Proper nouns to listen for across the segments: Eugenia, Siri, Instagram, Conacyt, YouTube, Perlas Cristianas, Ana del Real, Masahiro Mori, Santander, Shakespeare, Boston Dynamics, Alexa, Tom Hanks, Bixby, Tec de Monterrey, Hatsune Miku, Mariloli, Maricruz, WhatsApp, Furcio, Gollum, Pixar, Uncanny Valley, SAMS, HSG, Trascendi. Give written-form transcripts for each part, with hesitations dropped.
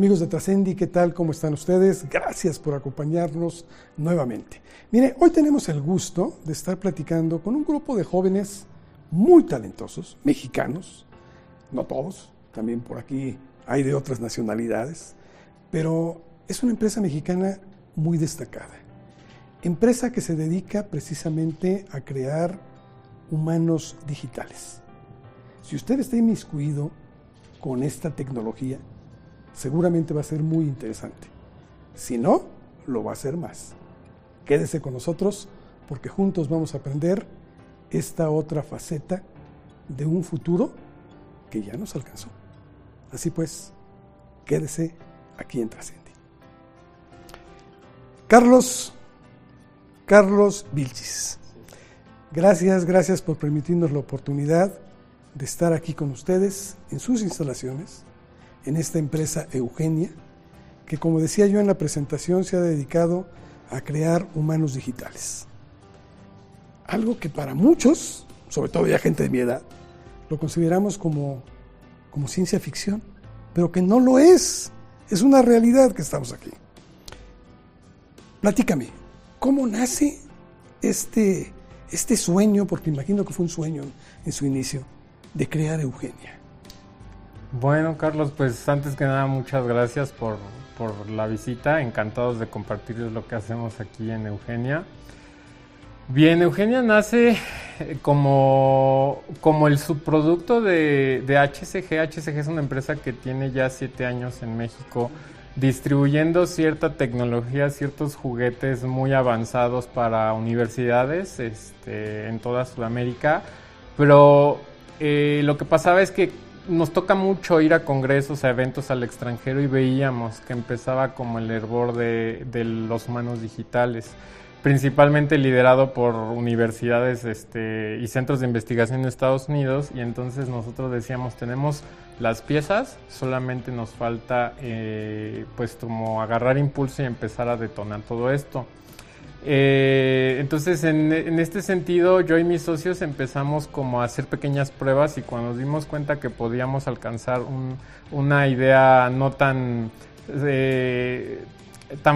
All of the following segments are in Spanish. Amigos de Trascendi, ¿qué tal? ¿Cómo están ustedes? Gracias por acompañarnos nuevamente. Mire, hoy tenemos el gusto de estar platicando con un grupo de jóvenes muy talentosos, mexicanos, no todos, también por aquí hay de otras nacionalidades, pero es una empresa mexicana muy destacada. Empresa que se dedica precisamente a crear humanos digitales. Si usted está inmiscuido con esta tecnología, seguramente va a ser muy interesante. Si no, lo va a ser más. Quédese con nosotros porque juntos vamos a aprender esta otra faceta de un futuro que ya nos alcanzó. Así pues, quédese aquí en Trascendi. Carlos Vilchis. Gracias por permitirnos la oportunidad de estar aquí con ustedes en sus instalaciones, en esta empresa Eugenia, que como decía yo en la presentación, se ha dedicado a crear humanos digitales. Algo que para muchos, sobre todo ya gente de mi edad, lo consideramos como ciencia ficción, pero que no lo es una realidad que estamos aquí. Platícame, ¿cómo nace este sueño? Porque imagino que fue un sueño en su inicio, de crear Eugenia. Bueno, Carlos, pues antes que nada muchas gracias por la visita, encantados de compartirles lo que hacemos aquí en Eugenia. Bien, Eugenia nace como el subproducto de HSG. HSG es una empresa que tiene ya 7 años en México distribuyendo cierta tecnología, ciertos juguetes muy avanzados para universidades en toda Sudamérica, pero lo que pasaba es que nos toca mucho ir a congresos, a eventos al extranjero y veíamos que empezaba como el hervor de los humanos digitales, principalmente liderado por universidades y centros de investigación en Estados Unidos, y entonces nosotros decíamos, tenemos las piezas, solamente nos falta pues como agarrar impulso y empezar a detonar todo esto. Entonces en este sentido yo y mis socios empezamos como a hacer pequeñas pruebas y cuando nos dimos cuenta que podíamos alcanzar una idea no tan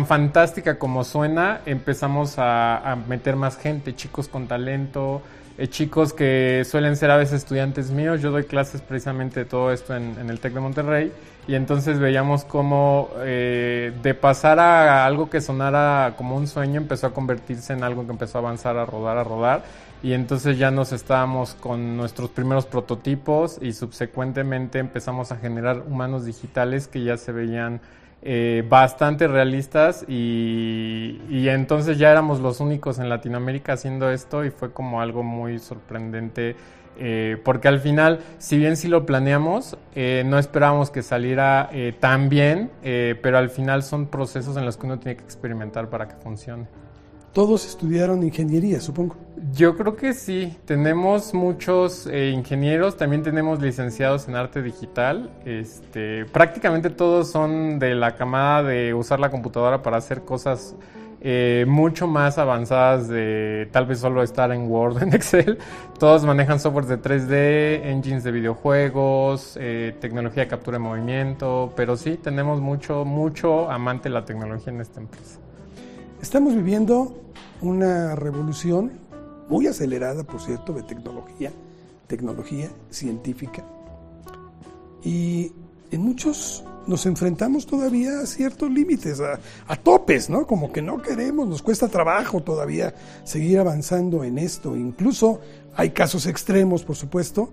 fantástica como suena, empezamos a meter más gente, chicos con talento, chicos que suelen ser a veces estudiantes míos. Yo doy clases precisamente de todo esto en el Tec de Monterrey y entonces veíamos cómo de pasar a algo que sonara como un sueño empezó a convertirse en algo que empezó a avanzar, a rodar y entonces ya nos estábamos con nuestros primeros prototipos y subsecuentemente empezamos a generar humanos digitales que ya se veían bastante realistas y entonces ya éramos los únicos en Latinoamérica haciendo esto y fue como algo muy sorprendente porque al final, si bien sí lo planeamos, no esperábamos que saliera tan bien, pero al final son procesos en los que uno tiene que experimentar para que funcione. Todos estudiaron ingeniería, supongo. Yo creo que sí. Tenemos muchos ingenieros, también tenemos licenciados en arte digital. Prácticamente todos son de la camada de usar la computadora para hacer cosas mucho más avanzadas de tal vez solo estar en Word, en Excel. Todos manejan softwares de 3D, engines de videojuegos, tecnología de captura de movimiento. Pero sí, tenemos mucho amante de la tecnología en esta empresa. Estamos viviendo una revolución muy acelerada, por cierto, de tecnología científica. Y en muchos nos enfrentamos todavía a ciertos límites, a topes, ¿no? Como que no queremos, nos cuesta trabajo todavía seguir avanzando en esto. Incluso hay casos extremos, por supuesto,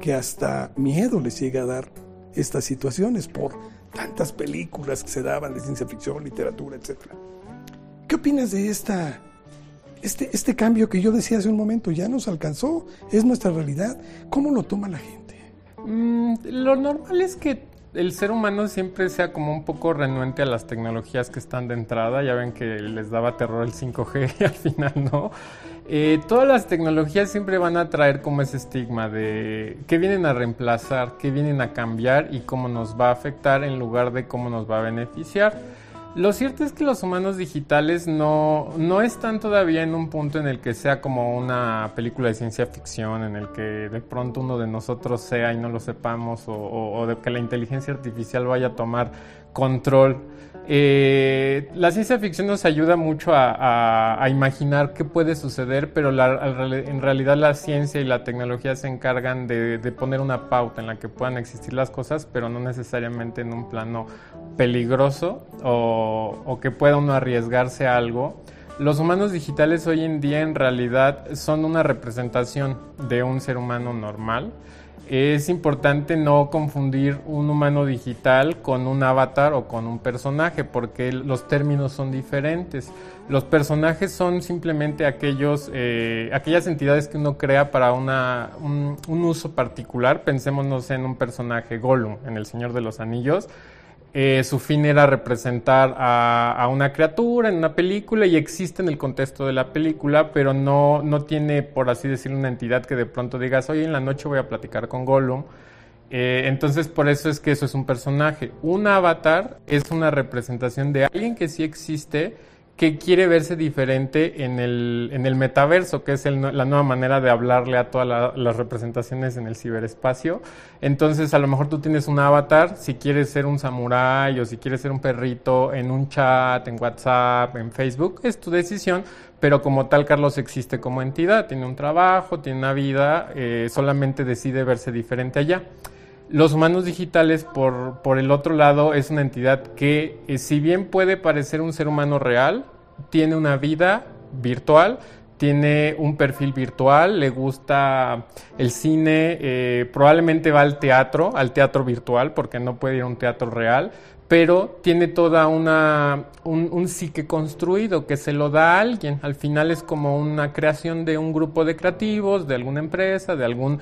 que hasta miedo les llega a dar estas situaciones por tantas películas que se daban de ciencia ficción, literatura, etcétera. ¿Qué opinas de este cambio que yo decía hace un momento? Ya nos alcanzó, es nuestra realidad. ¿Cómo lo toma la gente? Lo normal es que el ser humano siempre sea como un poco renuente a las tecnologías que están de entrada. Ya ven que les daba terror el 5G y al final no. Todas las tecnologías siempre van a traer como ese estigma de qué vienen a reemplazar, qué vienen a cambiar y cómo nos va a afectar en lugar de cómo nos va a beneficiar. Lo cierto es que los humanos digitales no están todavía en un punto en el que sea como una película de ciencia ficción, en el que de pronto uno de nosotros sea y no lo sepamos, o de que la inteligencia artificial vaya a tomar control. La ciencia ficción nos ayuda mucho a imaginar qué puede suceder, pero en realidad la ciencia y la tecnología se encargan de poner una pauta en la que puedan existir las cosas, pero no necesariamente en un plano peligroso o que pueda uno arriesgarse a algo. Los humanos digitales hoy en día en realidad son una representación de un ser humano normal. Es importante no confundir un humano digital con un avatar o con un personaje, porque los términos son diferentes. Los personajes son simplemente aquellas entidades que uno crea para un uso particular. Pensémonos en un personaje Gollum, en El Señor de los Anillos. Su fin era representar a una criatura en una película y existe en el contexto de la película, pero no tiene, por así decirlo, una entidad que de pronto digas, oye, en la noche voy a platicar con Gollum. Entonces, por eso es que eso es un personaje. Un avatar es una representación de alguien que sí existe, que quiere verse diferente en el metaverso, que es la nueva manera de hablarle a todas las representaciones en el ciberespacio. Entonces, a lo mejor tú tienes un avatar, si quieres ser un samurái o si quieres ser un perrito, en un chat, en WhatsApp, en Facebook, es tu decisión, pero como tal Carlos existe como entidad, tiene un trabajo, tiene una vida, solamente decide verse diferente allá. Los humanos digitales, por el otro lado, es una entidad que, si bien puede parecer un ser humano real, tiene una vida virtual, tiene un perfil virtual, le gusta el cine, probablemente va al teatro virtual, porque no puede ir a un teatro real, pero tiene toda un psique construido que se lo da a alguien. Al final es como una creación de un grupo de creativos, de alguna empresa, de algún,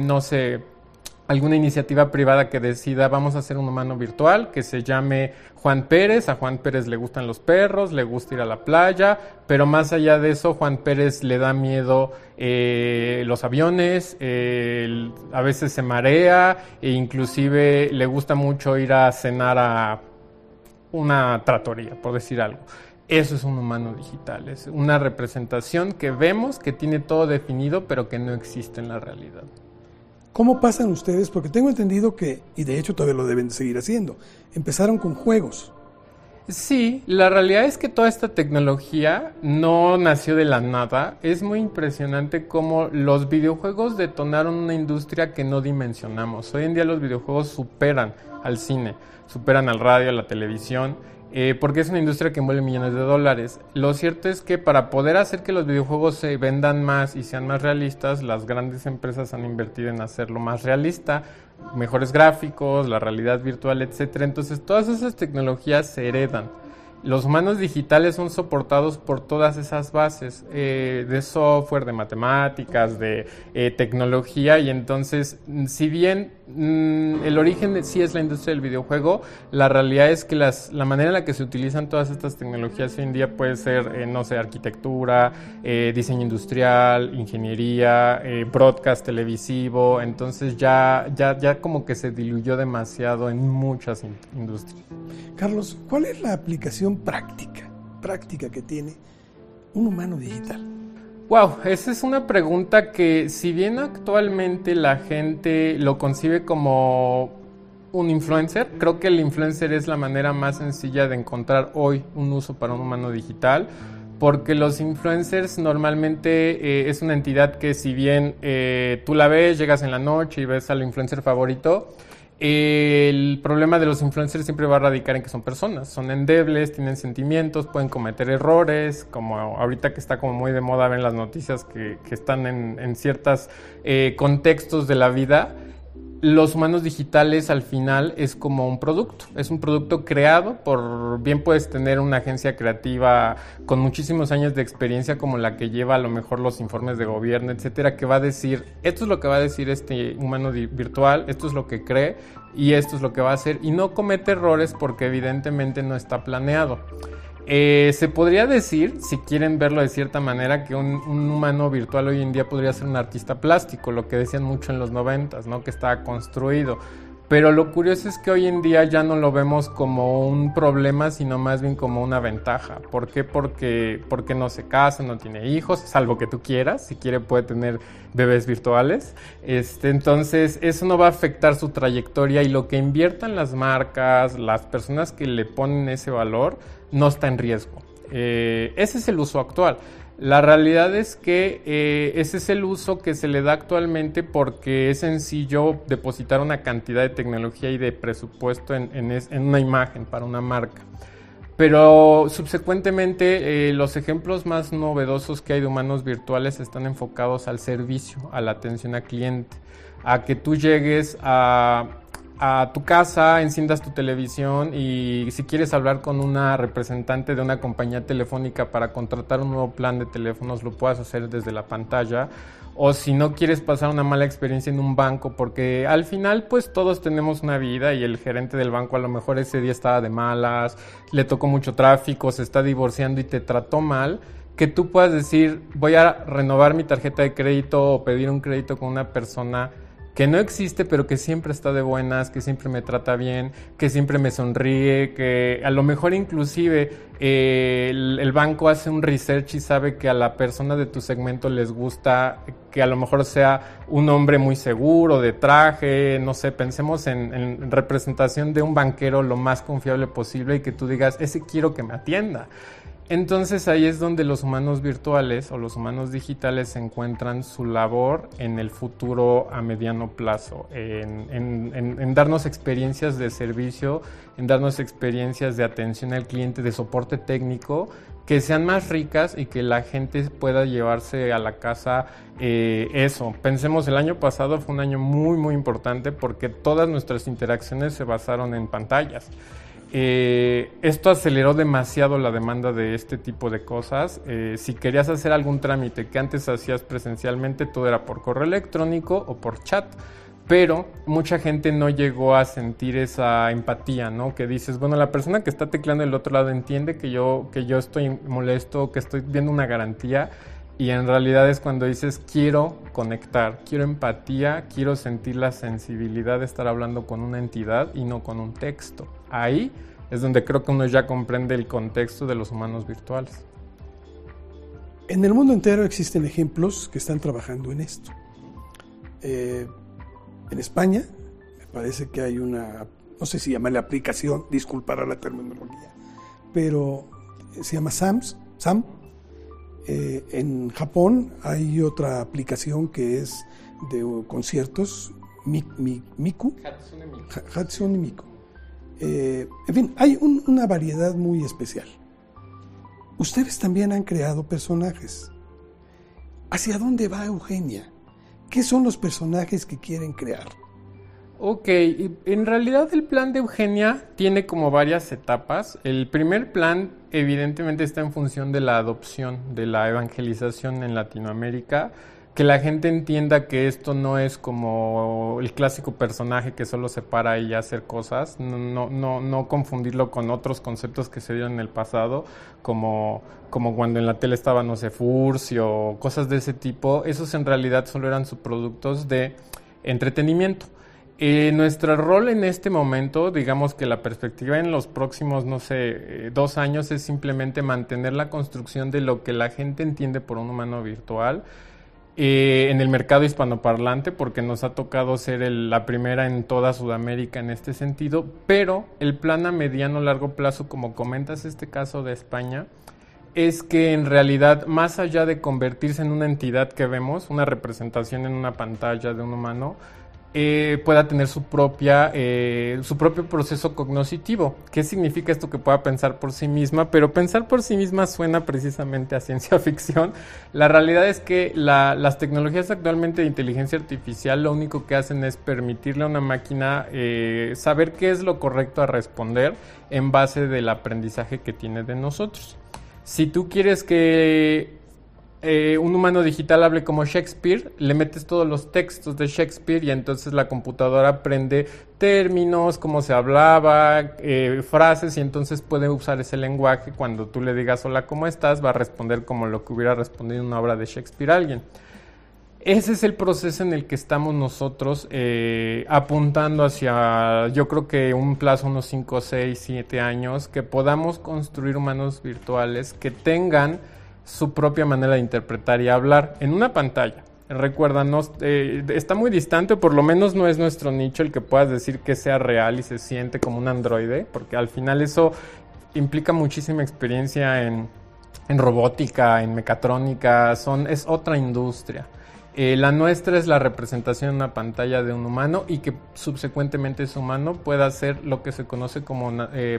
no sé, alguna iniciativa privada que decida, vamos a hacer un humano virtual que se llame Juan Pérez. A Juan Pérez le gustan los perros, le gusta ir a la playa, pero más allá de eso, Juan Pérez le da miedo los aviones, a veces se marea, e inclusive le gusta mucho ir a cenar a una trattoria, por decir algo. Eso es un humano digital, es una representación que vemos, que tiene todo definido, pero que no existe en la realidad. ¿Cómo pasan ustedes? Porque tengo entendido que, y de hecho todavía lo deben seguir haciendo, empezaron con juegos. Sí, la realidad es que toda esta tecnología no nació de la nada. Es muy impresionante cómo los videojuegos detonaron una industria que no dimensionamos. Hoy en día los videojuegos superan al cine, superan al radio, a la televisión, porque es una industria que envuelve millones de dólares. Lo cierto es que para poder hacer que los videojuegos se vendan más y sean más realistas, las grandes empresas han invertido en hacerlo más realista, mejores gráficos, la realidad virtual, etcétera. Entonces, todas esas tecnologías se heredan. Los humanos digitales son soportados por todas esas bases de software, de matemáticas, de tecnología, y entonces, si bien el origen sí es la industria del videojuego, la realidad es que la manera en la que se utilizan todas estas tecnologías hoy en día puede ser, no sé, arquitectura, diseño industrial, ingeniería, broadcast televisivo. Entonces ya como que se diluyó demasiado en muchas industrias. Carlos, ¿cuál es la aplicación práctica que tiene un humano digital? Wow, esa es una pregunta que, si bien actualmente la gente lo concibe como un influencer, creo que el influencer es la manera más sencilla de encontrar hoy un uso para un humano digital, porque los influencers normalmente es una entidad que, si bien tú la ves, llegas en la noche y ves al influencer favorito, el problema de los influencers siempre va a radicar en que son personas, son endebles, tienen sentimientos, pueden cometer errores, como ahorita que está como muy de moda ver las noticias que están en ciertos contextos de la vida. Los humanos digitales al final es como un producto, es un producto creado por, bien puedes tener una agencia creativa con muchísimos años de experiencia como la que lleva a lo mejor los informes de gobierno, etcétera, que va a decir, esto es lo que va a decir este humano virtual, esto es lo que cree y esto es lo que va a hacer, y no comete errores porque evidentemente no está planeado. Se podría decir, si quieren verlo de cierta manera, que un humano virtual hoy en día podría ser un artista plástico, lo que decían mucho en los 90, ¿no? Que estaba construido. Pero lo curioso es que hoy en día ya no lo vemos como un problema, sino más bien como una ventaja. ¿Por qué? Porque no se casa, no tiene hijos, salvo que tú quieras. Si quiere puede tener bebés virtuales. Entonces eso no va a afectar su trayectoria, y lo que inviertan las marcas, las personas que le ponen ese valor, no está en riesgo. Ese es el uso actual. La realidad es que ese es el uso que se le da actualmente, porque es sencillo depositar una cantidad de tecnología y de presupuesto en una imagen para una marca. Pero subsecuentemente los ejemplos más novedosos que hay de humanos virtuales están enfocados al servicio, a la atención al cliente, a que tú llegues a tu casa, enciendas tu televisión y si quieres hablar con una representante de una compañía telefónica para contratar un nuevo plan de teléfonos, lo puedas hacer desde la pantalla. O si no quieres pasar una mala experiencia en un banco, porque al final pues todos tenemos una vida y el gerente del banco a lo mejor ese día estaba de malas, le tocó mucho tráfico, se está divorciando y te trató mal, que tú puedas decir voy a renovar mi tarjeta de crédito o pedir un crédito con una persona que no existe, pero que siempre está de buenas, que siempre me trata bien, que siempre me sonríe, que a lo mejor inclusive el banco hace un research y sabe que a la persona de tu segmento les gusta que a lo mejor sea un hombre muy seguro, de traje, no sé, pensemos en representación de un banquero lo más confiable posible y que tú digas, ese quiero que me atienda. Entonces ahí es donde los humanos virtuales o los humanos digitales encuentran su labor en el futuro a mediano plazo, en darnos experiencias de servicio, en darnos experiencias de atención al cliente, de soporte técnico, que sean más ricas y que la gente pueda llevarse a la casa eso. Pensemos, el año pasado fue un año muy, muy importante porque todas nuestras interacciones se basaron en pantallas. Esto aceleró demasiado la demanda de este tipo de cosas. Si querías hacer algún trámite que antes hacías presencialmente, todo era por correo electrónico o por chat, pero mucha gente no llegó a sentir esa empatía, ¿no? Que dices, bueno, la persona que está tecleando del otro lado entiende que yo estoy molesto, que estoy viendo una garantía, y en realidad es cuando dices, quiero conectar, quiero empatía, quiero sentir la sensibilidad de estar hablando con una entidad y no con un texto. Ahí es donde creo que uno ya comprende el contexto de los humanos virtuales. En el mundo entero existen ejemplos que están trabajando en esto. En España me parece que hay una, no sé si llamarle aplicación, disculpará la terminología, pero se llama SAMS. En Japón hay otra aplicación que es de conciertos, Hatsune Miku. En fin, hay una variedad muy especial. Ustedes también han creado personajes. ¿Hacia dónde va Eugenia? ¿Qué son los personajes que quieren crear? Ok, en realidad el plan de Eugenia tiene como varias etapas. El primer plan evidentemente está en función de la adopción, de la evangelización en Latinoamérica, que la gente entienda que esto no es como el clásico personaje que solo se para y hacer cosas, no confundirlo con otros conceptos que se dieron en el pasado, como cuando en la tele estaba, no sé, Furcio, cosas de ese tipo. Esos en realidad solo eran subproductos de entretenimiento. Nuestro rol en este momento, digamos que la perspectiva en los próximos, 2 años, es simplemente mantener la construcción de lo que la gente entiende por un humano virtual en el mercado hispanoparlante, porque nos ha tocado ser la primera en toda Sudamérica en este sentido, pero el plan a mediano largo plazo, como comentas este caso de España, es que en realidad, más allá de convertirse en una entidad que vemos, una representación en una pantalla de un humano, pueda tener su propio proceso cognoscitivo. ¿Qué significa esto? Que pueda pensar por sí misma, pero pensar por sí misma suena precisamente a ciencia ficción. La realidad es que las tecnologías actualmente de inteligencia artificial lo único que hacen es permitirle a una máquina saber qué es lo correcto a responder en base del aprendizaje que tiene de nosotros. Si tú quieres que un humano digital hable como Shakespeare, le metes todos los textos de Shakespeare y entonces la computadora aprende términos, cómo se hablaba, frases, y entonces puede usar ese lenguaje. Cuando tú le digas hola, ¿cómo estás?, va a responder como lo que hubiera respondido una obra de Shakespeare a alguien. Ese es el proceso en el que estamos nosotros apuntando hacia, yo creo que un plazo, unos 5, 6, 7 años, que podamos construir humanos virtuales que tengan su propia manera de interpretar y hablar en una pantalla. Recuerda, está muy distante, por lo menos no es nuestro nicho el que puedas decir que sea real y se siente como un androide, porque al final eso implica muchísima experiencia en robótica, en mecatrónica, es otra industria. La nuestra es la representación en una pantalla de un humano y que subsecuentemente ese humano pueda hacer lo que se conoce como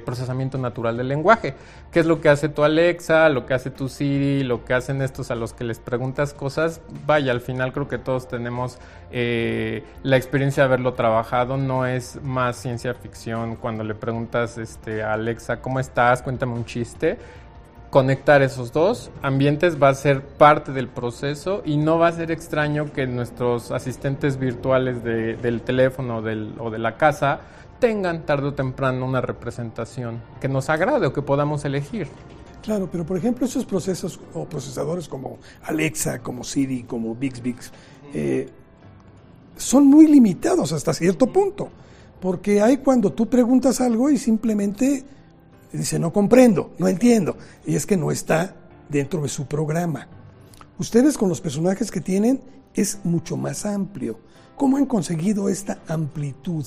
procesamiento natural del lenguaje, que es lo que hace tu Alexa, lo que hace tu Siri, lo que hacen estos a los que les preguntas cosas. Vaya, al final creo que todos tenemos la experiencia de haberlo trabajado, no es más ciencia ficción cuando le preguntas a Alexa, ¿cómo estás? Cuéntame un chiste. Conectar esos dos ambientes va a ser parte del proceso y no va a ser extraño que nuestros asistentes virtuales del teléfono o de la casa tengan tarde o temprano una representación que nos agrade o que podamos elegir. Claro, pero por ejemplo esos procesos o procesadores como Alexa, como Siri, como Bixby, son muy limitados hasta cierto punto, porque hay cuando tú preguntas algo y simplemente dice, no comprendo, no entiendo. Y es que no está dentro de su programa. Ustedes con los personajes que tienen es mucho más amplio. ¿Cómo han conseguido esta amplitud?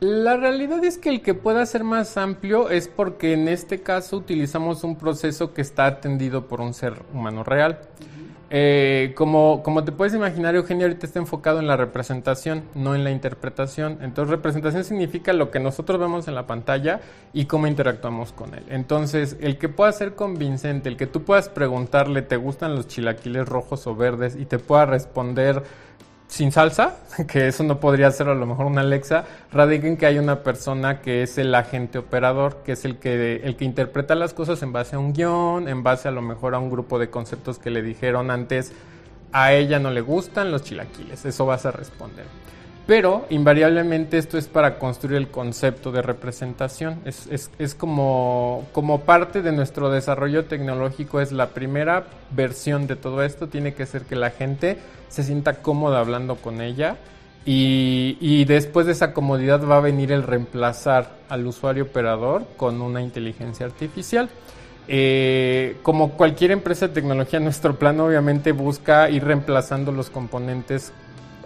La realidad es que el que pueda ser más amplio es porque en este caso utilizamos un proceso que está atendido por un ser humano real. Como te puedes imaginar, Eugenia ahorita está enfocado en la representación, no en la interpretación. Entonces, representación significa lo que nosotros vemos en la pantalla y cómo interactuamos con él. Entonces, el que pueda ser convincente, el que tú puedas preguntarle, ¿te gustan los chilaquiles rojos o verdes? Y te pueda responder sin salsa, que eso no podría ser a lo mejor una Alexa, radica en que hay una persona que es el agente operador, que es el que interpreta las cosas en base a un guión, en base a lo mejor a un grupo de conceptos que le dijeron antes, a ella no le gustan los chilaquiles, eso vas a responder. Pero invariablemente esto es para construir el concepto de representación, es como parte de nuestro desarrollo tecnológico, es la primera versión de todo esto, tiene que ser que la gente se sienta cómoda hablando con ella y después de esa comodidad va a venir el reemplazar al usuario operador con una inteligencia artificial. Como cualquier empresa de tecnología, nuestro plan obviamente busca ir reemplazando los componentes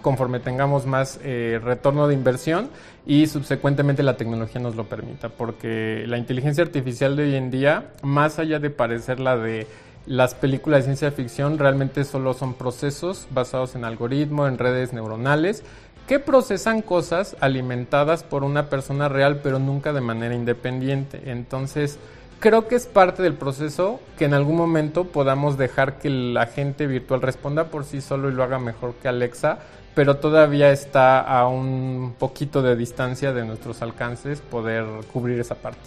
conforme tengamos más retorno de inversión y subsecuentemente la tecnología nos lo permita, porque la inteligencia artificial de hoy en día, más allá de parecer la de las películas de ciencia ficción, realmente solo son procesos basados en algoritmos, en redes neuronales, que procesan cosas alimentadas por una persona real, pero nunca de manera independiente. Entonces, creo que es parte del proceso que en algún momento podamos dejar que la gente virtual responda por sí solo y lo haga mejor que Alexa, pero todavía está a un poquito de distancia de nuestros alcances poder cubrir esa parte.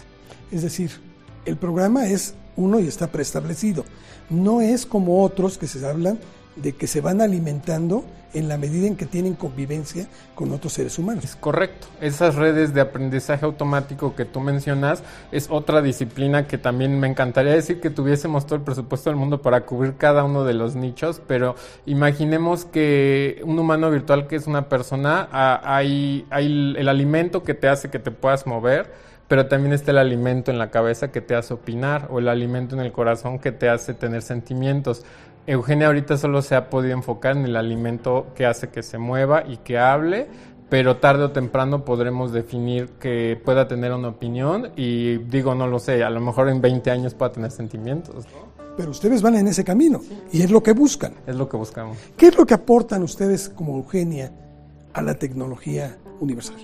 Es decir, el programa es uno y está preestablecido. No es como otros que se hablan de que se van alimentando en la medida en que tienen convivencia con otros seres humanos. Es correcto. Esas redes de aprendizaje automático que tú mencionas es otra disciplina que también me encantaría decir que tuviésemos todo el presupuesto del mundo para cubrir cada uno de los nichos, pero imaginemos que un humano virtual que es una persona, hay el alimento que te hace que te puedas mover, pero también está el alimento en la cabeza que te hace opinar o el alimento en el corazón que te hace tener sentimientos. Eugenia ahorita solo se ha podido enfocar en el alimento que hace que se mueva y que hable, pero tarde o temprano podremos definir que pueda tener una opinión y digo, no lo sé, a lo mejor en 20 años pueda tener sentimientos, ¿no? Pero ustedes van en ese camino, sí. Y es lo que buscan. Es lo que buscamos. ¿Qué es lo que aportan ustedes como Eugenia a la tecnología universal?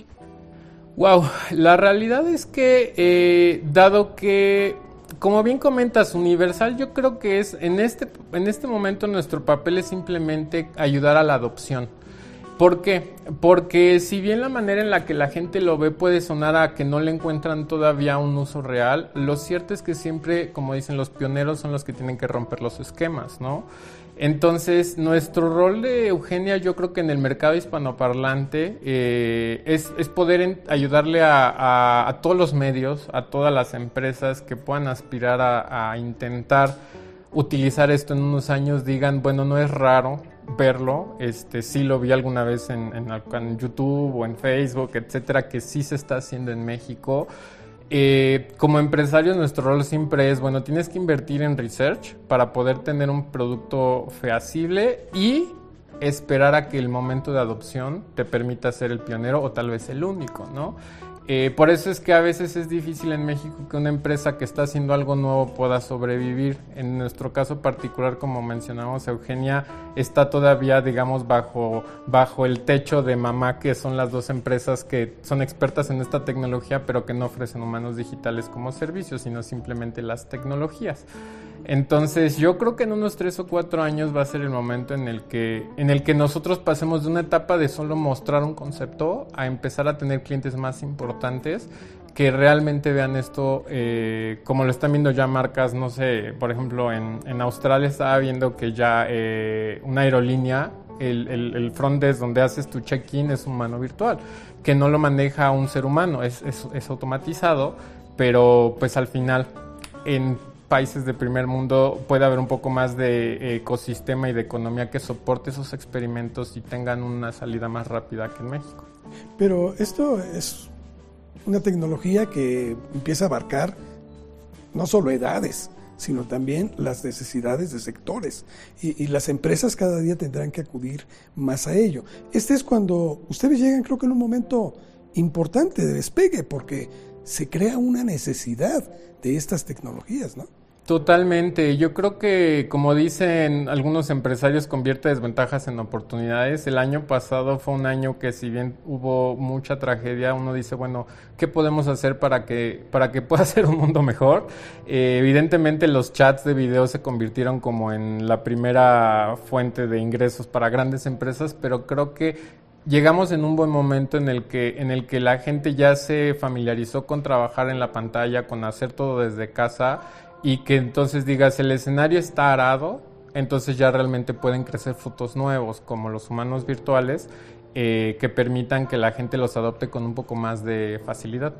Wow, la realidad es que dado que, como bien comentas, universal, yo creo que es en este momento nuestro papel es simplemente ayudar a la adopción. ¿Por qué? Porque si bien la manera en la que la gente lo ve puede sonar a que no le encuentran todavía un uso real, lo cierto es que siempre, como dicen, los pioneros son los que tienen que romper los esquemas, ¿no? Entonces, nuestro rol de Eugenia, yo creo que en el mercado hispanoparlante, es poder ayudarle a todos los medios, a todas las empresas que puedan aspirar a intentar utilizar esto en unos años, digan, bueno, no es raro verlo, sí lo vi alguna vez en YouTube o en Facebook, etcétera, que sí se está haciendo en México. Como empresarios nuestro rol siempre es, bueno, tienes que invertir en research para poder tener un producto feasible y esperar a que el momento de adopción te permita ser el pionero o tal vez el único, ¿no? Por eso es que a veces es difícil en México que una empresa que está haciendo algo nuevo pueda sobrevivir. En nuestro caso particular, como mencionamos, Eugenia está todavía, digamos, bajo el techo de Mamá, que son las dos empresas que son expertas en esta tecnología, pero que no ofrecen humanos digitales como servicios, sino simplemente las tecnologías. Entonces, yo creo que en unos 3 o 4 años va a ser el momento en el que nosotros pasemos de una etapa de solo mostrar un concepto a empezar a tener clientes más importantes que realmente vean esto, como lo están viendo ya marcas, no sé, por ejemplo, en Australia estaba viendo que ya una aerolínea, el front desk donde haces tu check-in es humano virtual, que no lo maneja un ser humano, es automatizado, pero pues al final en países de primer mundo puede haber un poco más de ecosistema y de economía que soporte esos experimentos y tengan una salida más rápida que en México. Pero esto es una tecnología que empieza a abarcar no solo edades, sino también las necesidades de sectores, y las empresas cada día tendrán que acudir más a ello. Este es cuando ustedes llegan, creo que en un momento importante de despegue, porque se crea una necesidad de estas tecnologías, ¿no? Totalmente. Yo creo que, como dicen algunos empresarios, convierte desventajas en oportunidades. El año pasado fue un año que, si bien hubo mucha tragedia, uno dice, bueno, ¿qué podemos hacer para que pueda ser un mundo mejor? Evidentemente los chats de video se convirtieron como en la primera fuente de ingresos para grandes empresas, pero creo que llegamos en un buen momento en el que la gente ya se familiarizó con trabajar en la pantalla, con hacer todo desde casa, y que entonces digas, el escenario está arado, entonces ya realmente pueden crecer frutos nuevos como los humanos virtuales, que permitan que la gente los adopte con un poco más de facilidad.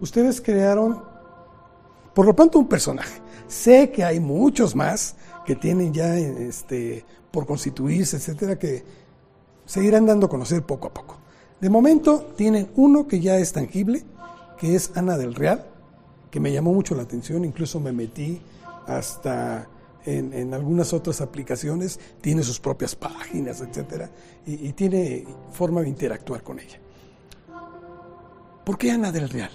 Ustedes crearon, por lo tanto, un personaje. Sé que hay muchos más que tienen ya por constituirse, etcétera, que seguirán dando a conocer poco a poco. De momento tienen uno que ya es tangible, que es Ana del Real, que me llamó mucho la atención, incluso me metí hasta en algunas otras aplicaciones, tiene sus propias páginas, etcétera, y tiene forma de interactuar con ella. ¿Por qué Ana del Real?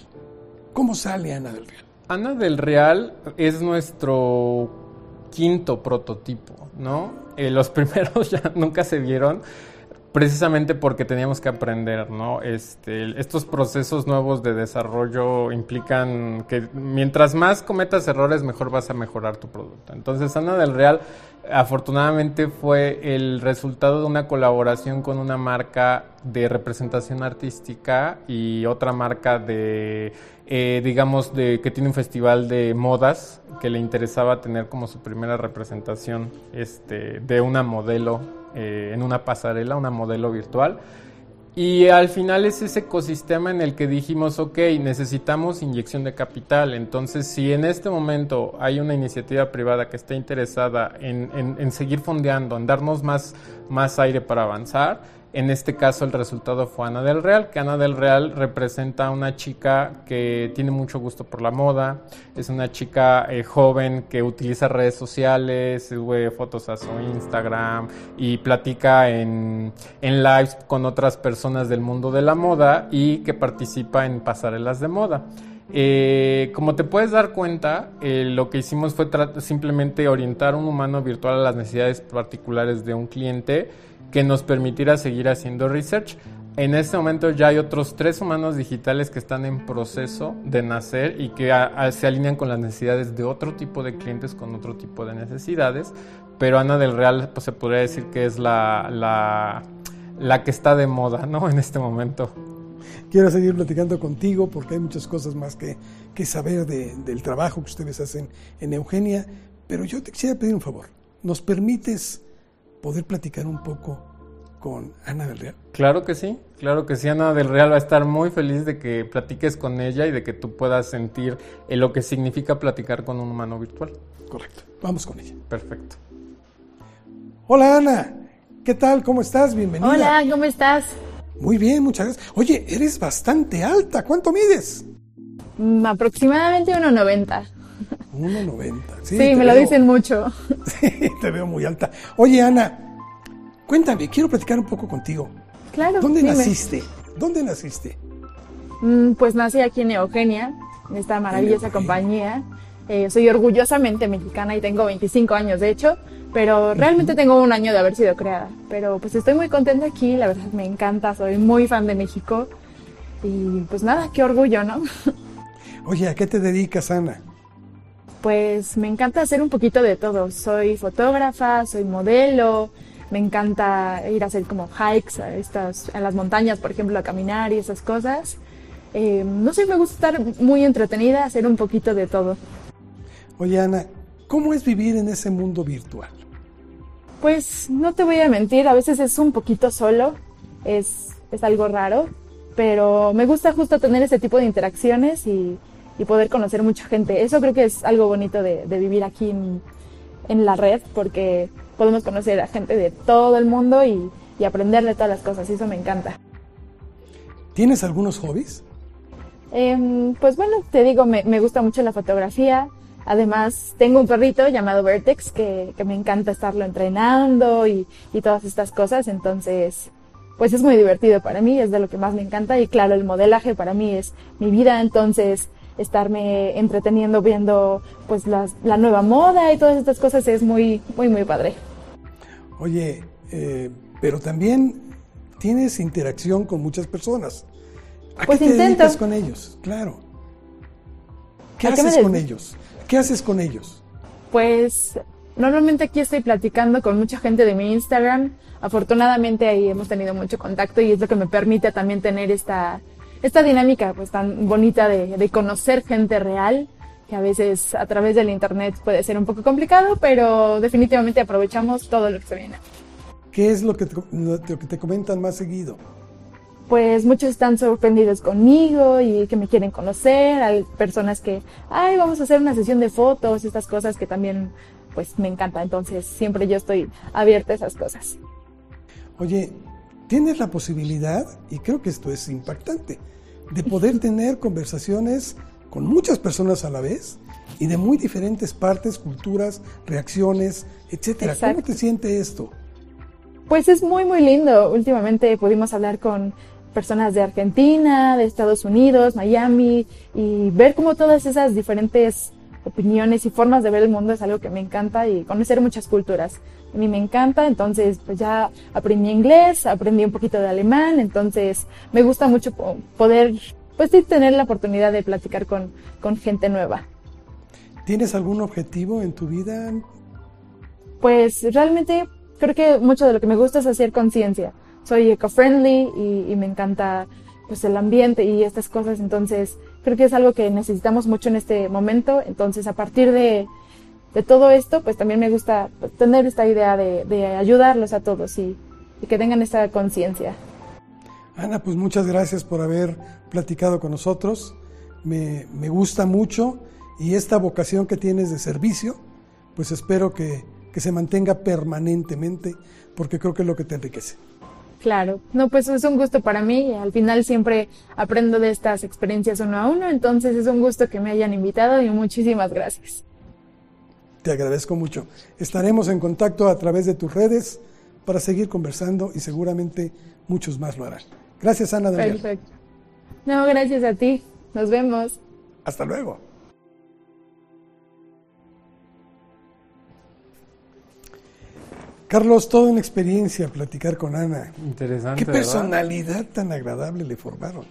¿Cómo sale Ana del Real? Ana del Real es nuestro 5º prototipo, ¿no? Los primeros ya nunca se vieron, precisamente porque teníamos que aprender, ¿no? Estos procesos nuevos de desarrollo implican que mientras más cometas errores, mejor vas a mejorar tu producto. Entonces, Ana del Real, afortunadamente, fue el resultado de una colaboración con una marca de representación artística y otra marca de, que tiene un festival de modas, que le interesaba tener como su primera representación de una modelo, en una pasarela, una modelo virtual. Y al final es ese ecosistema en el que dijimos, ok, necesitamos inyección de capital. Entonces, si en este momento hay una iniciativa privada que esté interesada en seguir fondeando, en darnos más aire para avanzar, en este caso el resultado fue Ana del Real, que Ana del Real representa a una chica que tiene mucho gusto por la moda, es una chica joven que utiliza redes sociales, sube fotos a su Instagram y platica en lives con otras personas del mundo de la moda y que participa en pasarelas de moda. Como te puedes dar cuenta, lo que hicimos fue simplemente orientar un humano virtual a las necesidades particulares de un cliente, que nos permitirá seguir haciendo research. En este momento ya hay otros 3 humanos digitales que están en proceso de nacer y que se alinean con las necesidades de otro tipo de clientes, con otro tipo de necesidades, pero Ana del Real, pues, se podría decir que es la que está de moda, ¿no?, en este momento. Quiero seguir platicando contigo porque hay muchas cosas más que saber del trabajo que ustedes hacen en Eugenia, pero yo te quisiera pedir un favor. ¿Nos permites poder platicar un poco con Ana del Real? Claro que sí, Ana del Real va a estar muy feliz de que platiques con ella y de que tú puedas sentir lo que significa platicar con un humano virtual. Correcto, vamos con ella. Perfecto. Hola Ana, ¿Qué tal? ¿Cómo estás? Bienvenida. Hola, ¿cómo estás? Muy bien, muchas gracias. Oye, eres bastante alta. ¿Cuánto mides? Aproximadamente 1.90. 1.90. Sí, me lo dicen mucho. Sí, te veo muy alta. Oye, Ana, cuéntame, quiero platicar un poco contigo. Claro. ¿Dónde naciste? Pues nací aquí en Eugenia, en esta maravillosa compañía. Soy orgullosamente mexicana y tengo 25 años, de hecho, pero realmente tengo un año de haber sido creada. Pero pues estoy muy contenta aquí, la verdad me encanta, soy muy fan de México y pues nada, qué orgullo, ¿no? Oye, ¿a qué te dedicas, Ana? Pues me encanta hacer un poquito de todo. Soy fotógrafa, soy modelo, me encanta ir a hacer como hikes a las montañas, por ejemplo, a caminar y esas cosas. No sé, me gusta estar muy entretenida, hacer un poquito de todo. Oye, Ana, ¿cómo es vivir en ese mundo virtual? Pues no te voy a mentir, a veces es un poquito solo, es algo raro, pero me gusta justo tener ese tipo de interacciones y poder conocer mucha gente. Eso creo que es algo bonito de vivir aquí en la red, porque podemos conocer a gente de todo el mundo y aprender de todas las cosas, y eso me encanta. ¿Tienes algunos hobbies? Pues bueno, te digo, me gusta mucho la fotografía. Además, tengo un perrito llamado Vertex que me encanta estarlo entrenando y todas estas cosas. Entonces, pues es muy divertido para mí, es de lo que más me encanta. Y claro, el modelaje para mí es mi vida. Entonces, estarme entreteniendo viendo pues la nueva moda y todas estas cosas es muy, muy, muy padre. Oye, pero también tienes interacción con muchas personas. ¿A pues qué te dedicas con ellos? Claro. ¿Qué haces con ellos? ¿Qué haces con ellos? Pues normalmente aquí estoy platicando con mucha gente de mi Instagram. Afortunadamente ahí hemos tenido mucho contacto y es lo que me permite también tener esta dinámica pues tan bonita de conocer gente real, que a veces a través del internet puede ser un poco complicado, pero definitivamente aprovechamos todo lo que se viene. ¿Qué es lo que te comentan más seguido? Pues muchos están sorprendidos conmigo y que me quieren conocer. Hay personas que, vamos a hacer una sesión de fotos, estas cosas que también, pues, me encanta. Entonces, siempre yo estoy abierta a esas cosas. Oye, tienes la posibilidad, y creo que esto es impactante, de poder tener conversaciones con muchas personas a la vez y de muy diferentes partes, culturas, reacciones, etcétera. Exacto. ¿Cómo te siente esto? Pues es muy, muy lindo. Últimamente pudimos hablar con personas de Argentina, de Estados Unidos, Miami, y ver cómo todas esas diferentes opiniones y formas de ver el mundo es algo que me encanta, y conocer muchas culturas. A mí me encanta, entonces pues ya aprendí inglés, aprendí un poquito de alemán, entonces me gusta mucho poder pues tener la oportunidad de platicar con gente nueva. ¿Tienes algún objetivo en tu vida? Pues realmente creo que mucho de lo que me gusta es hacer conciencia. Soy eco-friendly y me encanta pues el ambiente y estas cosas, entonces creo que es algo que necesitamos mucho en este momento. Entonces, a partir de todo esto, pues también me gusta tener esta idea de ayudarlos a todos y que tengan esta conciencia. Ana, pues muchas gracias por haber platicado con nosotros. Me gusta mucho, y esta vocación que tienes de servicio, pues espero que se mantenga permanentemente, porque creo que es lo que te enriquece. Claro, no, pues es un gusto para mí, al final siempre aprendo de estas experiencias uno a uno, entonces es un gusto que me hayan invitado y muchísimas gracias. Te agradezco mucho. Estaremos en contacto a través de tus redes para seguir conversando y seguramente muchos más lo harán. Gracias, Ana del Real. Perfecto. No, gracias a ti. Nos vemos. Hasta luego. Carlos, toda una experiencia platicar con Ana. Interesante, ¿Qué personalidad, ¿verdad? Tan agradable le formaron.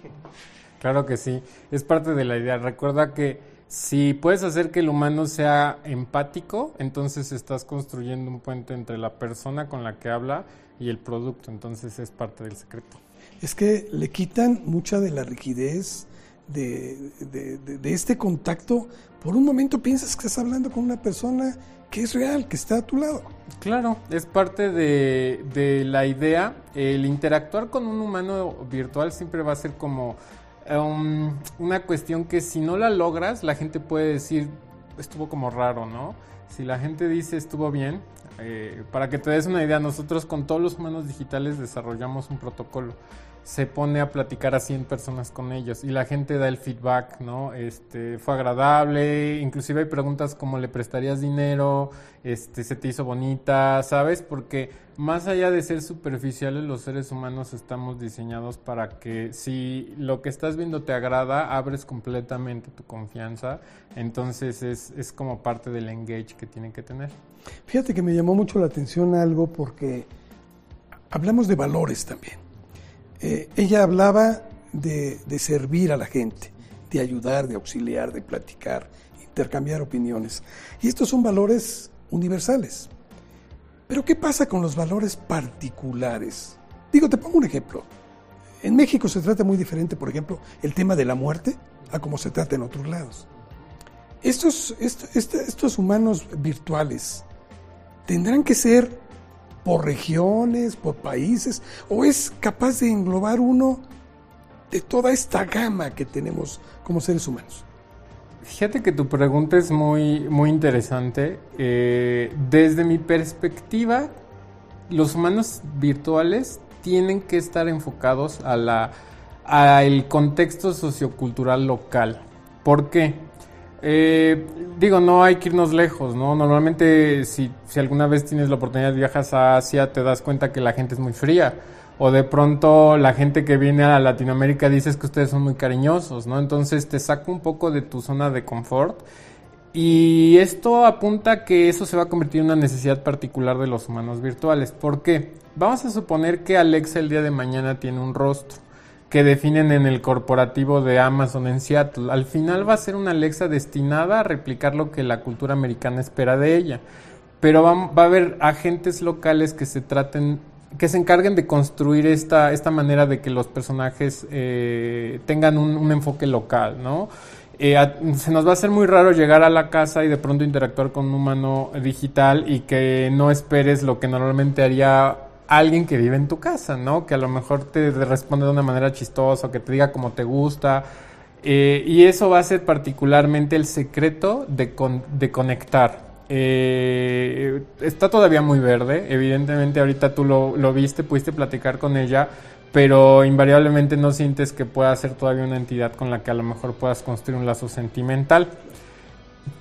Claro que sí, es parte de la idea. Recuerda que si puedes hacer que el humano sea empático, entonces estás construyendo un puente entre la persona con la que habla y el producto, entonces es parte del secreto. Es que le quitan mucha de la rigidez de este contacto. Por un momento piensas que estás hablando con una persona que es real, que está a tu lado. Claro, es parte de la idea. El interactuar con un humano virtual siempre va a ser como una cuestión que, si no la logras, la gente puede decir estuvo como raro, ¿no? Si la gente dice estuvo bien, Para que te des una idea, nosotros con todos los humanos digitales desarrollamos un protocolo. Se pone a platicar a 100 personas con ellos y la gente da el feedback, ¿no? Fue agradable, inclusive hay preguntas como ¿le prestarías dinero? ¿Se te hizo bonita? ¿Sabes? Porque más allá de ser superficiales, los seres humanos estamos diseñados para que si lo que estás viendo te agrada, abres completamente tu confianza. Entonces es como parte del engage que tienen que tener. Fíjate que me llamó mucho la atención algo porque hablamos de valores también. Ella hablaba de servir a la gente, de ayudar, de auxiliar, de platicar, intercambiar opiniones. Y estos son valores universales. Pero ¿qué pasa con los valores particulares? Digo, te pongo un ejemplo. En México se trata muy diferente, por ejemplo, el tema de la muerte a como se trata en otros lados. Estos humanos virtuales tendrán que ser por regiones, por países, o es capaz de englobar uno de toda esta gama que tenemos como seres humanos. Fíjate que tu pregunta es muy, muy interesante. Desde mi perspectiva, los humanos virtuales tienen que estar enfocados al contexto sociocultural local. ¿Por qué? No hay que irnos lejos, ¿no? Normalmente, si alguna vez tienes la oportunidad de viajar a Asia, te das cuenta que la gente es muy fría. O de pronto la gente que viene a Latinoamérica dices que ustedes son muy cariñosos, ¿no? Entonces te saca un poco de tu zona de confort y esto apunta a que eso se va a convertir en una necesidad particular de los humanos virtuales. ¿Por qué? Vamos a suponer que Alexa el día de mañana tiene un rostro que definen en el corporativo de Amazon en Seattle. Al final va a ser una Alexa destinada a replicar lo que la cultura americana espera de ella. Pero va a haber agentes locales que se encarguen de construir esta manera de que los personajes tengan un enfoque local, ¿no? Se nos va a hacer muy raro llegar a la casa y de pronto interactuar con un humano digital y que no esperes lo que normalmente haría alguien que vive en tu casa, ¿no? Que a lo mejor te responde de una manera chistosa, que te diga como te gusta. Y eso va a ser particularmente el secreto de conectar. Está todavía muy verde, evidentemente ahorita tú lo viste, pudiste platicar con ella, pero invariablemente no sientes que pueda ser todavía una entidad con la que a lo mejor puedas construir un lazo sentimental.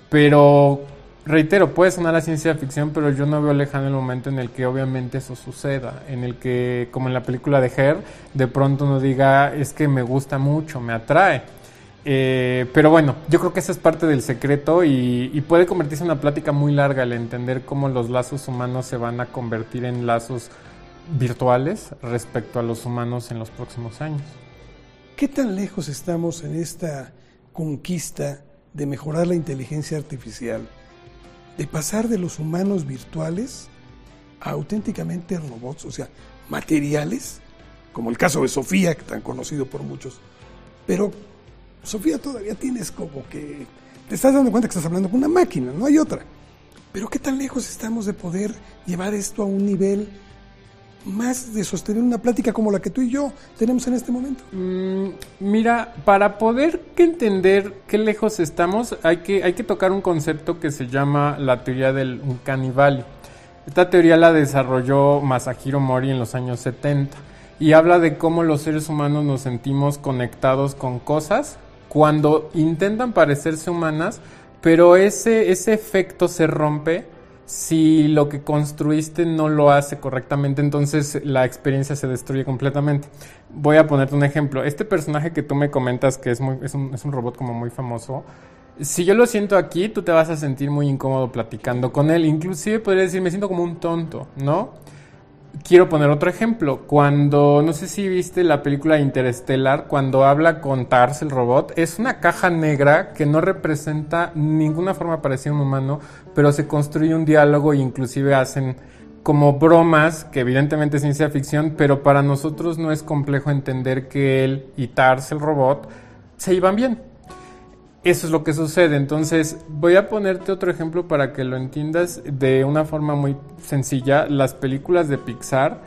Pero reitero, puede sonar a ciencia ficción, pero yo no veo lejano el momento en el que obviamente eso suceda, en el que, como en la película de Her, de pronto uno diga, es que me gusta mucho, me atrae. Pero bueno, yo creo que esa es parte del secreto y puede convertirse en una plática muy larga el entender cómo los lazos humanos se van a convertir en lazos virtuales respecto a los humanos en los próximos años. ¿Qué tan lejos estamos en esta conquista de mejorar la inteligencia artificial, de pasar de los humanos virtuales a auténticamente robots, o sea, materiales, como el caso de Sofía, tan conocido por muchos? Pero Sofía, todavía tienes como que te estás dando cuenta que estás hablando con una máquina, no hay otra. Pero ¿qué tan lejos estamos de poder llevar esto a un nivel más de sostener una plática como la que tú y yo tenemos en este momento? Mira, para poder entender qué lejos estamos, hay que tocar un concepto que se llama la teoría del Uncanny Valley. Esta teoría la desarrolló Masahiro Mori en los años 70 y habla de cómo los seres humanos nos sentimos conectados con cosas cuando intentan parecerse humanas, pero ese efecto se rompe si lo que construiste no lo hace correctamente. Entonces la experiencia se destruye completamente. Voy a ponerte un ejemplo. Este personaje que tú me comentas que es un robot como muy famoso, si yo lo siento aquí, tú te vas a sentir muy incómodo platicando con él. Inclusive podría decir, me siento como un tonto, ¿no? Quiero poner otro ejemplo. Cuando, no sé si viste la película Interestelar, cuando habla con Tars, el robot, es una caja negra que no representa ninguna forma parecida a un humano, pero se construye un diálogo e inclusive hacen como bromas, que evidentemente es ciencia ficción, pero para nosotros no es complejo entender que él y Tars, el robot, se iban bien. Eso es lo que sucede. Entonces voy a ponerte otro ejemplo para que lo entiendas de una forma muy sencilla. Las películas de Pixar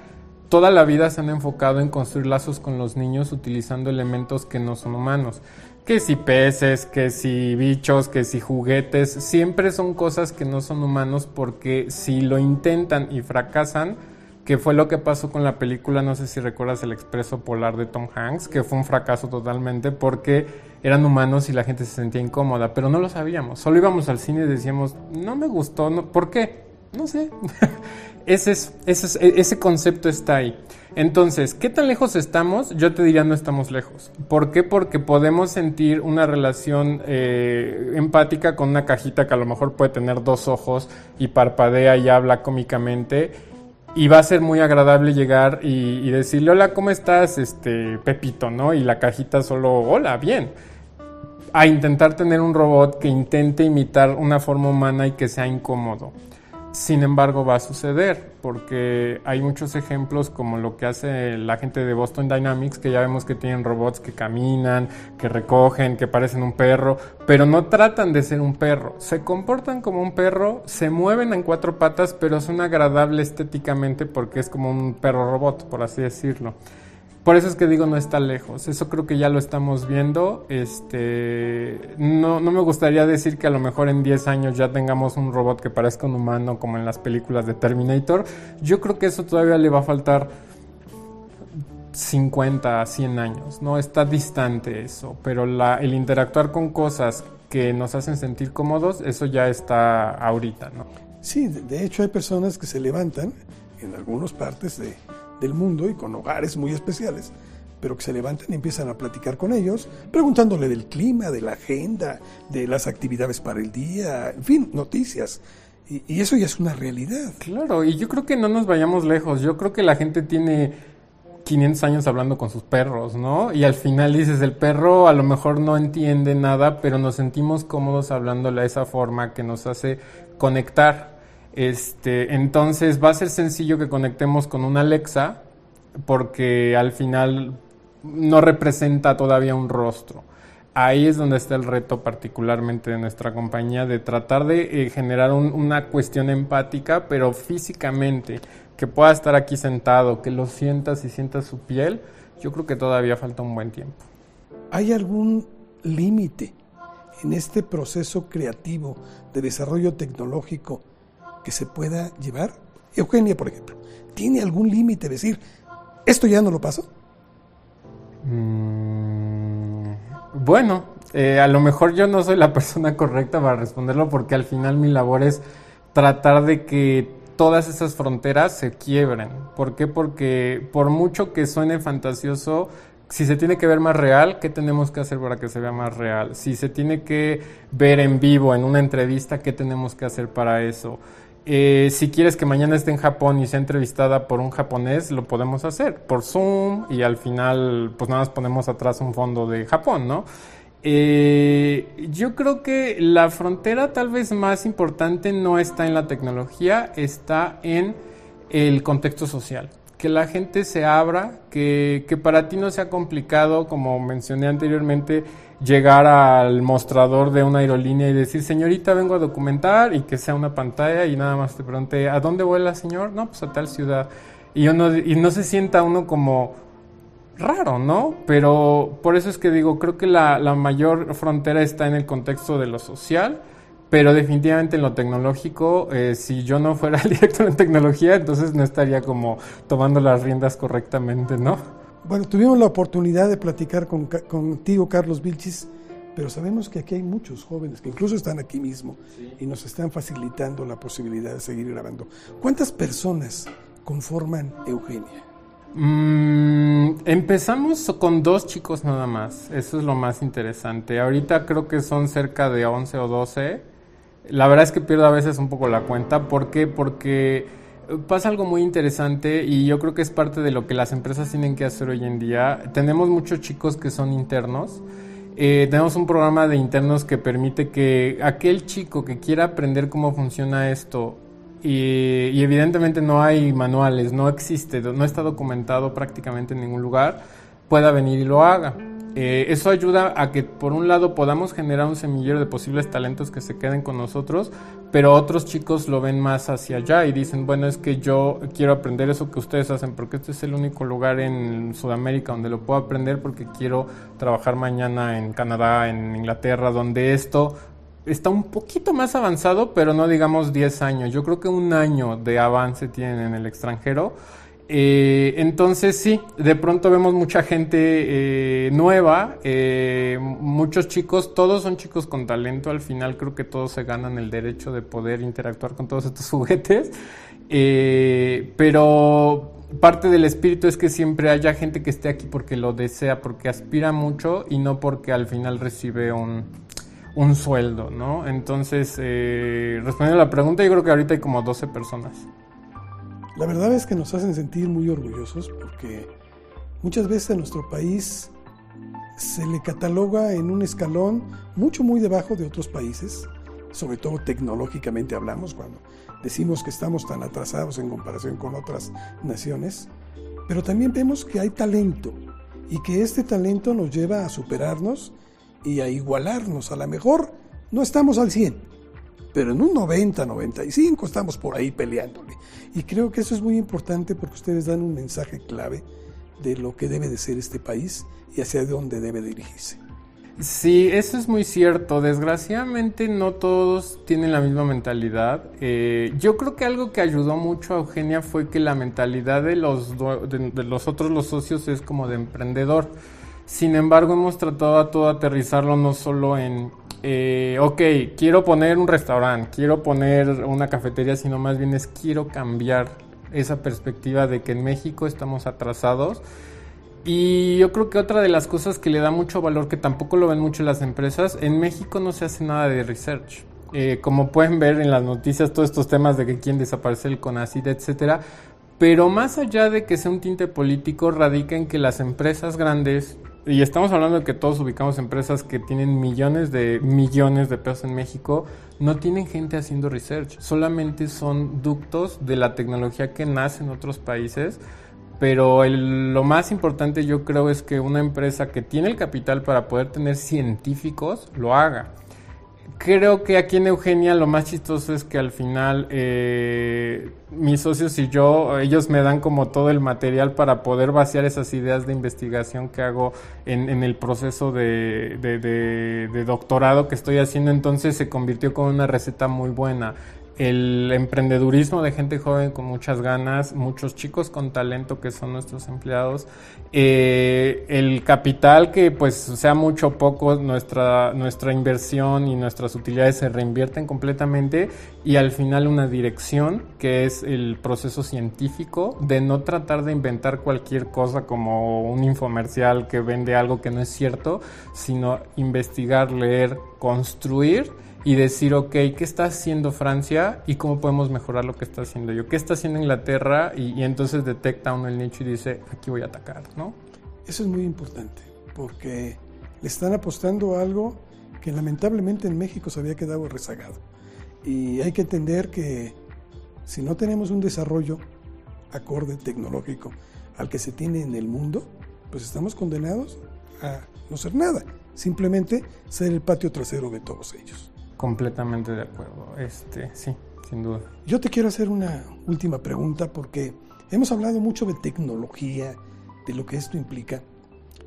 toda la vida se han enfocado en construir lazos con los niños utilizando elementos que no son humanos. Que si peces, que si bichos, que si juguetes, siempre son cosas que no son humanos, porque si lo intentan y fracasan, que fue lo que pasó con la película, no sé si recuerdas, El Expreso Polar de Tom Hanks, que fue un fracaso totalmente porque eran humanos y la gente se sentía incómoda, pero no lo sabíamos, solo íbamos al cine y decíamos, no me gustó, no, ¿por qué? No sé. Ese concepto está ahí. Entonces, ¿qué tan lejos estamos? Yo te diría, no estamos lejos. ¿Por qué? Porque podemos sentir una relación empática con una cajita que a lo mejor puede tener dos ojos y parpadea y habla cómicamente, y va a ser muy agradable llegar y decirle, hola, ¿cómo estás, Pepito?, ¿no? Y la cajita solo, hola, bien. A intentar tener un robot que intente imitar una forma humana y que sea incómodo. Sin embargo, va a suceder, porque hay muchos ejemplos como lo que hace la gente de Boston Dynamics, que ya vemos que tienen robots que caminan, que recogen, que parecen un perro, pero no tratan de ser un perro. Se comportan como un perro, se mueven en cuatro patas, pero son agradables estéticamente porque es como un perro robot, por así decirlo. Por eso es que digo, no está lejos. Eso creo que ya lo estamos viendo. No me gustaría decir que a lo mejor en 10 años ya tengamos un robot que parezca un humano, como en las películas de Terminator. Yo creo que eso todavía le va a faltar 50 a 100 años, ¿no? Está distante eso. Pero el interactuar con cosas que nos hacen sentir cómodos, eso ya está ahorita, ¿no? Sí, de hecho hay personas que se levantan en algunas partes del mundo y con hogares muy especiales, pero que se levantan y empiezan a platicar con ellos, preguntándole del clima, de la agenda, de las actividades para el día, en fin, noticias. Y eso ya es una realidad. Claro, y yo creo que no nos vayamos lejos. Yo creo que la gente tiene 500 años hablando con sus perros, ¿no? Y al final dices, el perro a lo mejor no entiende nada, pero nos sentimos cómodos hablándole a esa forma que nos hace conectar. Entonces va a ser sencillo que conectemos con una Alexa, porque al final no representa todavía un rostro. Ahí es donde está el reto particularmente de nuestra compañía, de tratar de generar una cuestión empática, pero físicamente, que pueda estar aquí sentado, que lo sientas y sientas su piel. Yo creo que todavía falta un buen tiempo. ¿Hay algún límite en este proceso creativo de desarrollo tecnológico que se pueda llevar? Eugenia, por ejemplo, ¿tiene algún límite? Decir, ¿esto ya no lo paso? A lo mejor yo no soy la persona correcta para responderlo, porque al final mi labor es tratar de que todas esas fronteras se quiebren. ¿Por qué? Porque por mucho que suene fantasioso, si se tiene que ver más real, ¿qué tenemos que hacer para que se vea más real? Si se tiene que ver en vivo, en una entrevista, ¿qué tenemos que hacer para eso? Si quieres que mañana esté en Japón y sea entrevistada por un japonés, lo podemos hacer por Zoom, y al final pues nada más ponemos atrás un fondo de Japón, ¿no? Yo creo que la frontera tal vez más importante no está en la tecnología, está en el contexto social. Que la gente se abra, que para ti no sea complicado, como mencioné anteriormente, llegar al mostrador de una aerolínea y decir, señorita, vengo a documentar, y que sea una pantalla y nada más te pregunte, ¿a dónde vuela, señor? No, pues a tal ciudad. Y no se sienta uno como raro, ¿no? Pero por eso es que digo, creo que la mayor frontera está en el contexto de lo social. Pero definitivamente en lo tecnológico, si yo no fuera el director en tecnología, entonces no estaría como tomando las riendas correctamente, ¿no? Bueno, tuvimos la oportunidad de platicar contigo, Carlos Vilchis, pero sabemos que aquí hay muchos jóvenes que incluso están aquí mismo, sí, y nos están facilitando la posibilidad de seguir grabando. ¿Cuántas personas conforman Eugenia? Empezamos con 2 chicos nada más, eso es lo más interesante. Ahorita creo que son cerca de 11 o 12... La verdad es que pierdo a veces un poco la cuenta. ¿Por qué? Porque pasa algo muy interesante, y yo creo que es parte de lo que las empresas tienen que hacer hoy en día. Tenemos muchos chicos que son internos. Tenemos un programa de internos que permite que aquel chico que quiera aprender cómo funciona esto, y evidentemente no hay manuales, no existe, no está documentado prácticamente en ningún lugar, pueda venir y lo haga. Eso ayuda a que por un lado podamos generar un semillero de posibles talentos que se queden con nosotros, pero otros chicos lo ven más hacia allá y dicen, bueno, es que yo quiero aprender eso que ustedes hacen porque este es el único lugar en Sudamérica donde lo puedo aprender, porque quiero trabajar mañana en Canadá, en Inglaterra, donde esto está un poquito más avanzado, pero no digamos 10 años. Yo creo que un año de avance tienen en el extranjero. Entonces sí, de pronto vemos mucha gente nueva, muchos chicos, todos son chicos con talento, al final creo que todos se ganan el derecho de poder interactuar con todos estos juguetes, pero parte del espíritu es que siempre haya gente que esté aquí porque lo desea, porque aspira mucho y no porque al final recibe un sueldo, ¿no? Entonces, respondiendo a la pregunta, yo creo que ahorita hay como 12 personas. La verdad es que nos hacen sentir muy orgullosos porque muchas veces a nuestro país se le cataloga en un escalón mucho muy debajo de otros países, sobre todo tecnológicamente hablamos, cuando decimos que estamos tan atrasados en comparación con otras naciones, pero también vemos que hay talento y que este talento nos lleva a superarnos y a igualarnos. A lo mejor no estamos al 100%, pero en un 90, 95 estamos por ahí peleándole. Y creo que eso es muy importante porque ustedes dan un mensaje clave de lo que debe de ser este país y hacia dónde debe dirigirse. Sí, eso es muy cierto. Desgraciadamente no todos tienen la misma mentalidad. Yo creo que algo que ayudó mucho a Eugenia fue que la mentalidad de los otros, los socios, es como de emprendedor. Sin embargo, hemos tratado a todo aterrizarlo no solo en ok, quiero poner un restaurante, quiero poner una cafetería, sino más bien es quiero cambiar esa perspectiva de que en México estamos atrasados. Y yo creo que otra de las cosas que le da mucho valor, que tampoco lo ven mucho las empresas, en México no se hace nada de research. Como pueden ver en las noticias, todos estos temas de que quieren desaparecer el Conacyt, etcétera. Pero más allá de que sea un tinte político, radica en que las empresas grandes, y estamos hablando de que todos ubicamos empresas que tienen millones de pesos en México, no tienen gente haciendo research, solamente son ductos de la tecnología que nace en otros países, pero lo más importante yo creo es que una empresa que tiene el capital para poder tener científicos, lo haga. Creo que aquí en Eugenia lo más chistoso es que al final mis socios y yo, ellos me dan como todo el material para poder vaciar esas ideas de investigación que hago en el proceso de doctorado que estoy haciendo, entonces se convirtió como una receta muy buena. El emprendedurismo de gente joven con muchas ganas, muchos chicos con talento que son nuestros empleados, el capital que pues sea mucho o poco, nuestra inversión y nuestras utilidades se reinvierten completamente y al final una dirección que es el proceso científico de no tratar de inventar cualquier cosa como un infomercial que vende algo que no es cierto, sino investigar, leer, construir y decir, ok, ¿qué está haciendo Francia? ¿Y cómo podemos mejorar lo que está haciendo yo? ¿Qué está haciendo Inglaterra? Y entonces detecta uno el nicho y dice, aquí voy a atacar, ¿no? Eso es muy importante, porque le están apostando a algo que lamentablemente en México se había quedado rezagado. Y hay que entender que si no tenemos un desarrollo acorde tecnológico al que se tiene en el mundo, pues estamos condenados a no ser nada, simplemente ser el patio trasero de todos ellos. Completamente de acuerdo, sí, sin duda. Yo te quiero hacer una última pregunta porque hemos hablado mucho de tecnología, de lo que esto implica,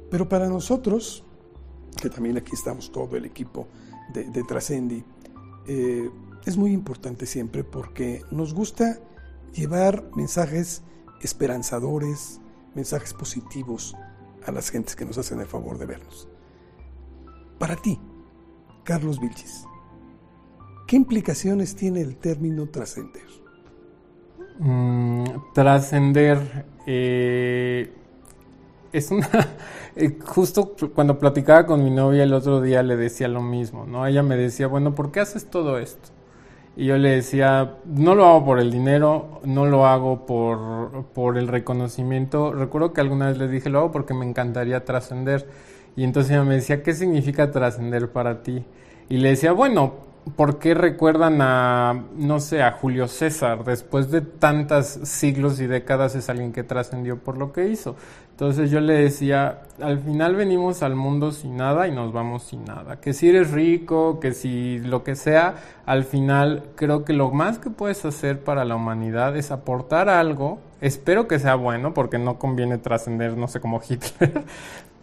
pero para nosotros, que también aquí estamos todo el equipo de Trascendi, es muy importante siempre porque nos gusta llevar mensajes esperanzadores, mensajes positivos a las gentes que nos hacen el favor de vernos. Para ti, Carlos Vilchis, ¿qué implicaciones tiene el término trascender? Trascender es una... justo cuando platicaba con mi novia el otro día le decía lo mismo, ¿no? Ella me decía, bueno, ¿por qué haces todo esto? Y yo le decía, no lo hago por el dinero, no lo hago por el reconocimiento. Recuerdo que alguna vez le dije, lo hago porque me encantaría trascender. Y entonces ella me decía, ¿qué significa trascender para ti? Y le decía, bueno... ¿por qué recuerdan a, no sé, a Julio César? Después de tantos siglos y décadas es alguien que trascendió por lo que hizo. Entonces yo le decía, al final venimos al mundo sin nada y nos vamos sin nada. Que si eres rico, que si lo que sea, al final creo que lo más que puedes hacer para la humanidad es aportar algo. Espero que sea bueno, porque no conviene trascender, no sé, como Hitler.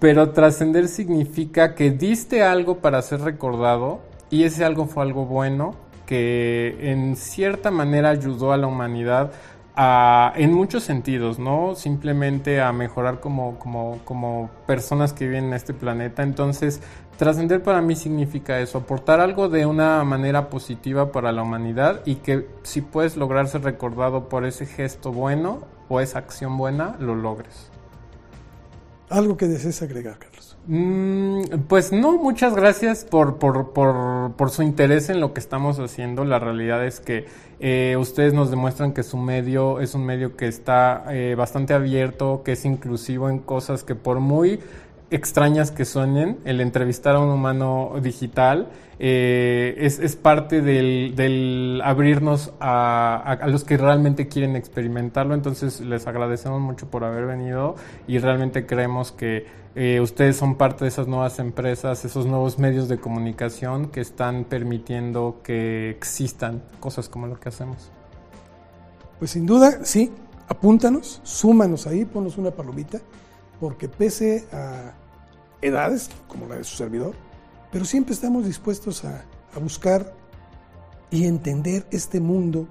Pero trascender significa que diste algo para ser recordado. Y ese algo fue algo bueno que en cierta manera ayudó a la humanidad a, en muchos sentidos, ¿no? Simplemente a mejorar como personas que viven en este planeta. Entonces, trascender para mí significa eso, aportar algo de una manera positiva para la humanidad y que si puedes lograr ser recordado por ese gesto bueno o esa acción buena, lo logres. ¿Algo que desees agregar, Carlos? Pues no, muchas gracias por su interés en lo que estamos haciendo. La realidad es que ustedes nos demuestran que su medio es un medio que está bastante abierto, que es inclusivo en cosas que por muy extrañas que suenen, el entrevistar a un humano digital es parte del abrirnos a los que realmente quieren experimentarlo. Entonces les agradecemos mucho por haber venido y realmente creemos que ustedes son parte de esas nuevas empresas, esos nuevos medios de comunicación que están permitiendo que existan cosas como lo que hacemos. Pues sin duda, sí, apúntanos, súmanos ahí, ponnos una palomita, porque pese a edades, como la de su servidor, pero siempre estamos dispuestos a buscar y entender este mundo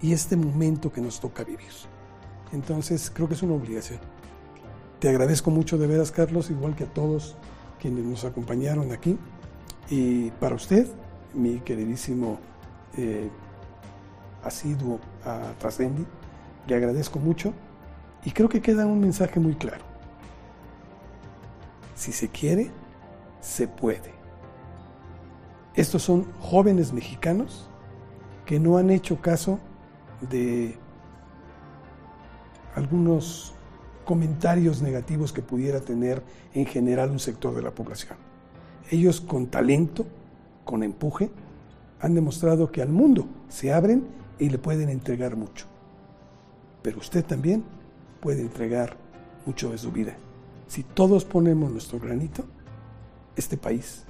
y este momento que nos toca vivir. Entonces, creo que es una obligación. Te agradezco mucho de veras, Carlos, igual que a todos quienes nos acompañaron aquí. Y para usted, mi queridísimo asiduo a Trascendi, le agradezco mucho y creo que queda un mensaje muy claro. Si se quiere, se puede. Estos son jóvenes mexicanos que no han hecho caso de algunos comentarios negativos que pudiera tener en general un sector de la población. Ellos con talento, con empuje, han demostrado que al mundo se abren y le pueden entregar mucho. Pero usted también puede entregar mucho de su vida. Si todos ponemos nuestro granito, este país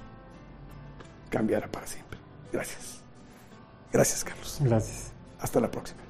cambiará para siempre. Gracias. Gracias, Carlos. Gracias. Hasta la próxima.